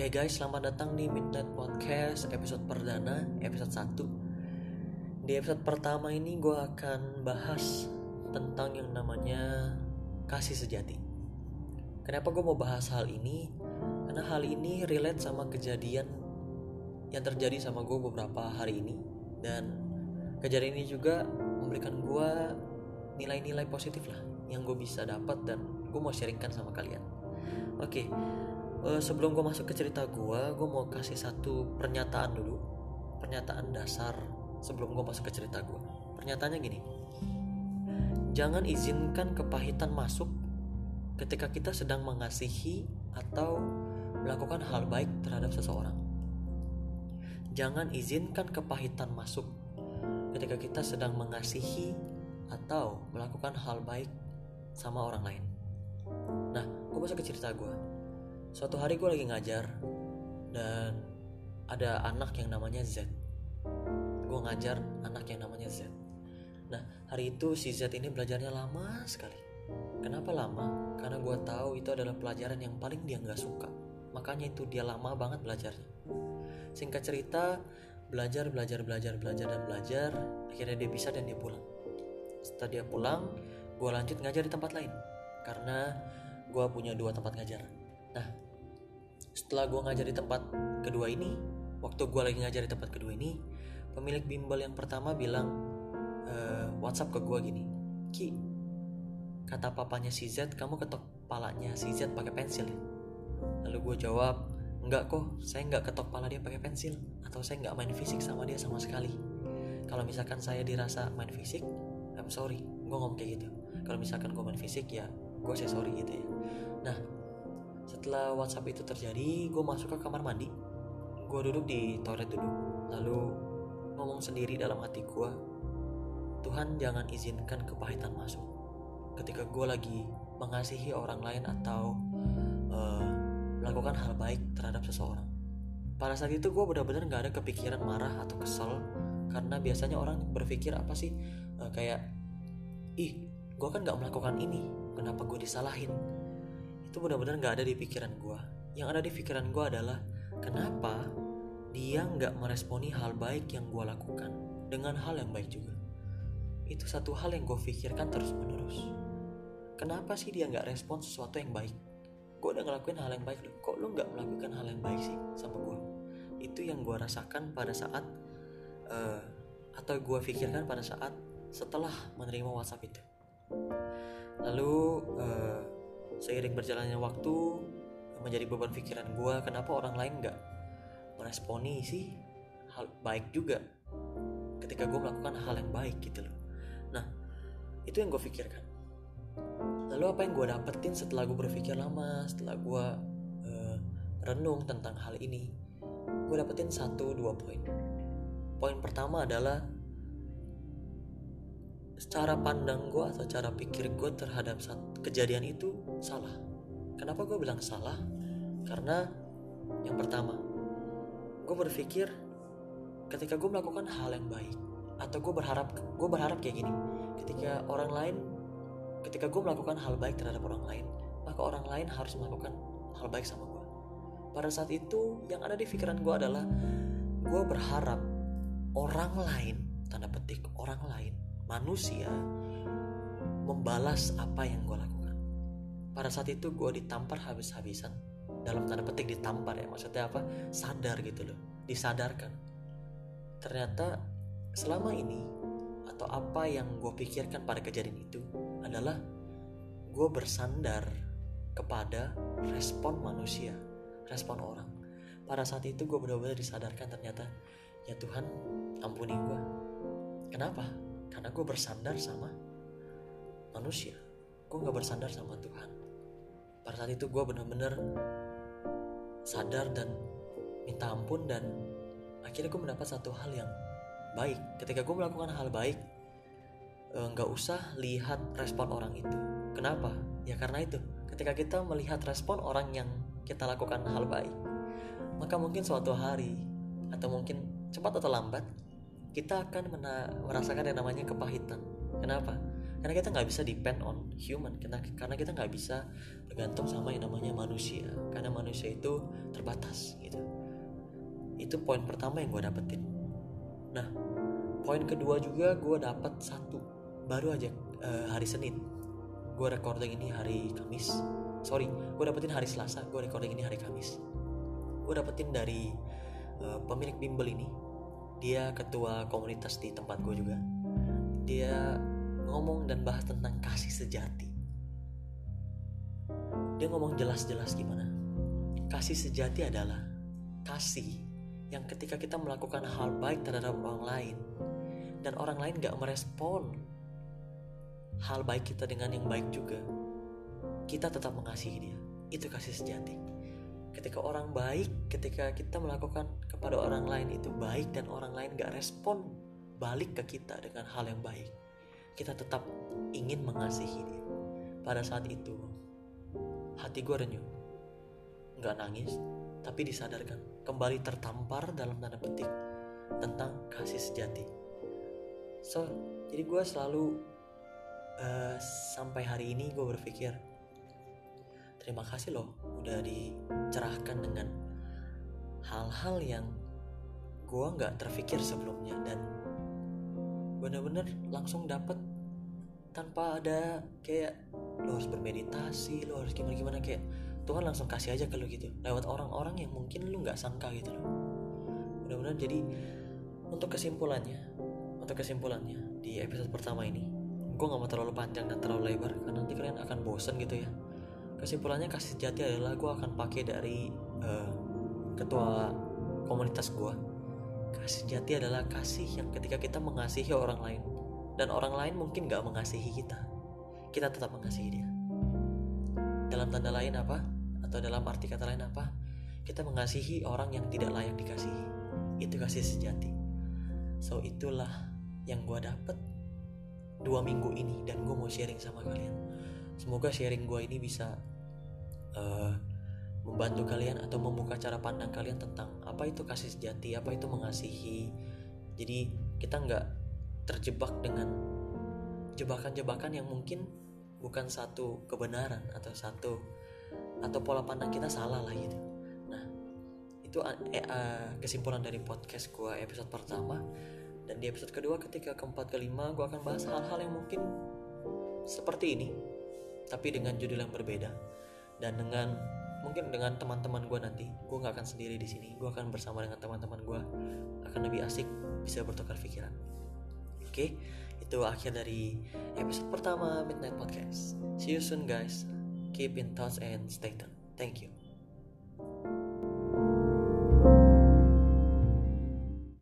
Oke guys, selamat datang di Midnight Podcast episode perdana, episode 1. Di episode pertama ini gue akan bahas tentang yang namanya kasih sejati. Kenapa gue mau bahas hal ini? Karena hal ini relate sama kejadian yang terjadi sama gue beberapa hari ini. Dan kejadian ini juga memberikan gue nilai-nilai positif lah yang gue bisa dapat dan gue mau sharingkan sama kalian. Oke. Sebelum gue masuk ke cerita gue mau kasih satu pernyataan dulu. Pernyataan dasar sebelum gue masuk ke cerita gue. Pernyataannya gini: jangan izinkan kepahitan masuk ketika kita sedang mengasihi atau melakukan hal baik terhadap seseorang. Jangan izinkan kepahitan masuk ketika kita sedang mengasihi atau melakukan hal baik sama orang lain. Nah, gue masuk ke cerita gue. Suatu hari gue lagi ngajar dan ada anak yang namanya Z. Gue ngajar anak yang namanya Z. Nah, hari itu si Z ini belajarnya lama sekali. Kenapa lama? Karena gue tahu itu adalah pelajaran yang paling dia gak suka. Makanya itu dia lama banget belajarnya. Singkat cerita, belajar. Akhirnya dia bisa dan dia pulang. Setelah dia pulang, gue lanjut ngajar di tempat lain. Karena gue punya 2 tempat ngajar. Nah, setelah gue ngajar di tempat kedua ini, pemilik bimbel yang pertama bilang WhatsApp ke gue gini, "Ki, kata papanya si Z, kamu ketok palanya si Z pakai pensil ya?" Lalu gue jawab, "Enggak kok, saya nggak ketok pala dia pakai pensil, atau saya nggak main fisik sama dia sama sekali. Kalau misalkan saya dirasa main fisik, I'm sorry." Gue ngomong kayak gitu. Kalau misalkan gue main fisik ya, gue say sorry gitu ya. Nah, setelah WhatsApp itu terjadi, gue masuk ke kamar mandi. Gue duduk di toilet duduk, lalu ngomong sendiri dalam hati gue, "Tuhan, jangan izinkan kepahitan masuk ketika gue lagi mengasihi orang lain atau melakukan hal baik terhadap seseorang." Pada saat itu gue benar-benar gak ada kepikiran marah atau kesel, karena biasanya orang berpikir apa sih, kayak, "Ih, gue kan gak melakukan ini, kenapa gue disalahin?" Itu benar-benar gak ada di pikiran gue. Yang ada di pikiran gue adalah, kenapa dia gak meresponi hal baik yang gue lakukan dengan hal yang baik juga. Itu satu hal yang gue pikirkan terus-menerus. Kenapa sih dia gak respon sesuatu yang baik? Gue udah ngelakuin hal yang baik, kok lu gak melakukan hal yang baik sih sama gue? Itu yang gue rasakan pada saat atau gue pikirkan pada saat setelah menerima WhatsApp itu. Lalu seiring berjalannya waktu, menjadi beban pikiran gue, kenapa orang lain gak meresponi sih hal baik juga ketika gue melakukan hal yang baik gitu loh. Nah, itu yang gue pikirkan. Lalu apa yang gue dapetin setelah gue berpikir lama, setelah gue renung tentang hal ini, gue dapetin 1-2 poin. Poin pertama adalah cara pandang gue atau cara pikir gue terhadap kejadian itu salah. Kenapa gue bilang salah? Karena yang pertama, gue berpikir ketika gue melakukan hal yang baik, atau gue berharap kayak gini, ketika gue melakukan hal baik terhadap orang lain, maka orang lain harus melakukan hal baik sama gue. Pada saat itu yang ada di pikiran gue adalah, gue berharap orang lain, tanda petik orang lain, manusia, membalas apa yang gue lakukan. Pada saat itu gue ditampar habis-habisan. Dalam tanda petik ditampar ya, maksudnya apa? Sadar gitu loh, disadarkan. Ternyata selama ini, atau apa yang gue pikirkan pada kejadian itu adalah, gue bersandar kepada respon manusia, respon orang. Pada saat itu gue benar-benar disadarkan ternyata, ya Tuhan ampuni gue. Kenapa? Karena gue bersandar sama manusia, gue gak bersandar sama Tuhan. Pada saat itu gue benar-benar sadar dan minta ampun, dan akhirnya gue mendapat satu hal yang baik. Ketika gue melakukan hal baik, gak usah lihat respon orang itu. Kenapa? Ya karena itu, ketika kita melihat respon orang yang kita lakukan hal baik, maka mungkin suatu hari, atau mungkin cepat atau lambat, kita akan merasakan yang namanya kepahitan. Kenapa? Karena kita nggak bisa depend on human, karena kita nggak bisa bergantung sama yang namanya manusia, karena manusia itu terbatas gitu. Itu poin pertama yang gue dapetin. Nah, poin kedua juga gue dapet satu baru aja hari Senin. Gue recording ini hari Kamis. Sorry, gue dapetin hari Selasa. Gue recording ini hari Kamis. Gue dapetin dari pemilik bimbel ini. Dia ketua komunitas di tempat gue juga. Dia ngomong dan bahas tentang kasih sejati. Dia ngomong jelas-jelas gimana. Kasih sejati adalah kasih yang ketika kita melakukan hal baik terhadap orang lain dan orang lain gak merespon hal baik kita dengan yang baik juga, kita tetap mengasihi dia. Itu kasih sejati. Ketika orang baik, ketika kita melakukan kepada orang lain itu baik dan orang lain gak respon balik ke kita dengan hal yang baik, kita tetap ingin mengasihi dia. Pada saat itu hati gue renyuh, gak nangis, tapi disadarkan, kembali tertampar dalam tanda petik tentang kasih sejati. So, jadi gue selalu sampai hari ini gue berpikir, terima kasih loh udah dicerahkan dengan hal-hal yang gue gak terpikir sebelumnya. Dan bener-bener langsung dapet tanpa ada kayak lo harus bermeditasi, lo harus gimana-gimana. Kayak Tuhan langsung kasih aja ke lo gitu, lewat orang-orang yang mungkin lo gak sangka gitu loh. Bener-bener. Jadi untuk kesimpulannya di episode pertama ini, gue gak mau terlalu panjang dan terlalu lebar karena nanti kalian akan bosen gitu ya. Kesimpulannya, kasih sejati adalah gue akan pakai dari ketua komunitas gue. Kasih sejati adalah kasih yang ketika kita mengasihi orang lain dan orang lain mungkin gak mengasihi kita, kita tetap mengasihi dia. Dalam tanda lain apa? Atau dalam arti kata lain apa? Kita mengasihi orang yang tidak layak dikasihi. Itu kasih sejati. So, itulah yang gue dapet 2 minggu ini dan gue mau sharing sama kalian. Semoga sharing gue ini bisa membantu kalian atau membuka cara pandang kalian tentang apa itu kasih sejati, apa itu mengasihi. Jadi kita gak terjebak dengan jebakan-jebakan yang mungkin bukan satu kebenaran atau pola pandang kita salah lah gitu. Nah, itu kesimpulan dari podcast gue episode pertama. Dan di episode kedua, ketiga, keempat, kelima, gue akan bahas hal-hal yang mungkin seperti ini, tapi dengan judul yang berbeda dan dengan mungkin dengan teman-teman gue nanti. Gue nggak akan sendiri di sini, gue akan bersama dengan teman-teman gue, akan lebih asik bisa bertukar pikiran. Oke, itu akhir dari episode pertama Midnight Podcast. See you soon guys, keep in touch and stay tuned. Thank you.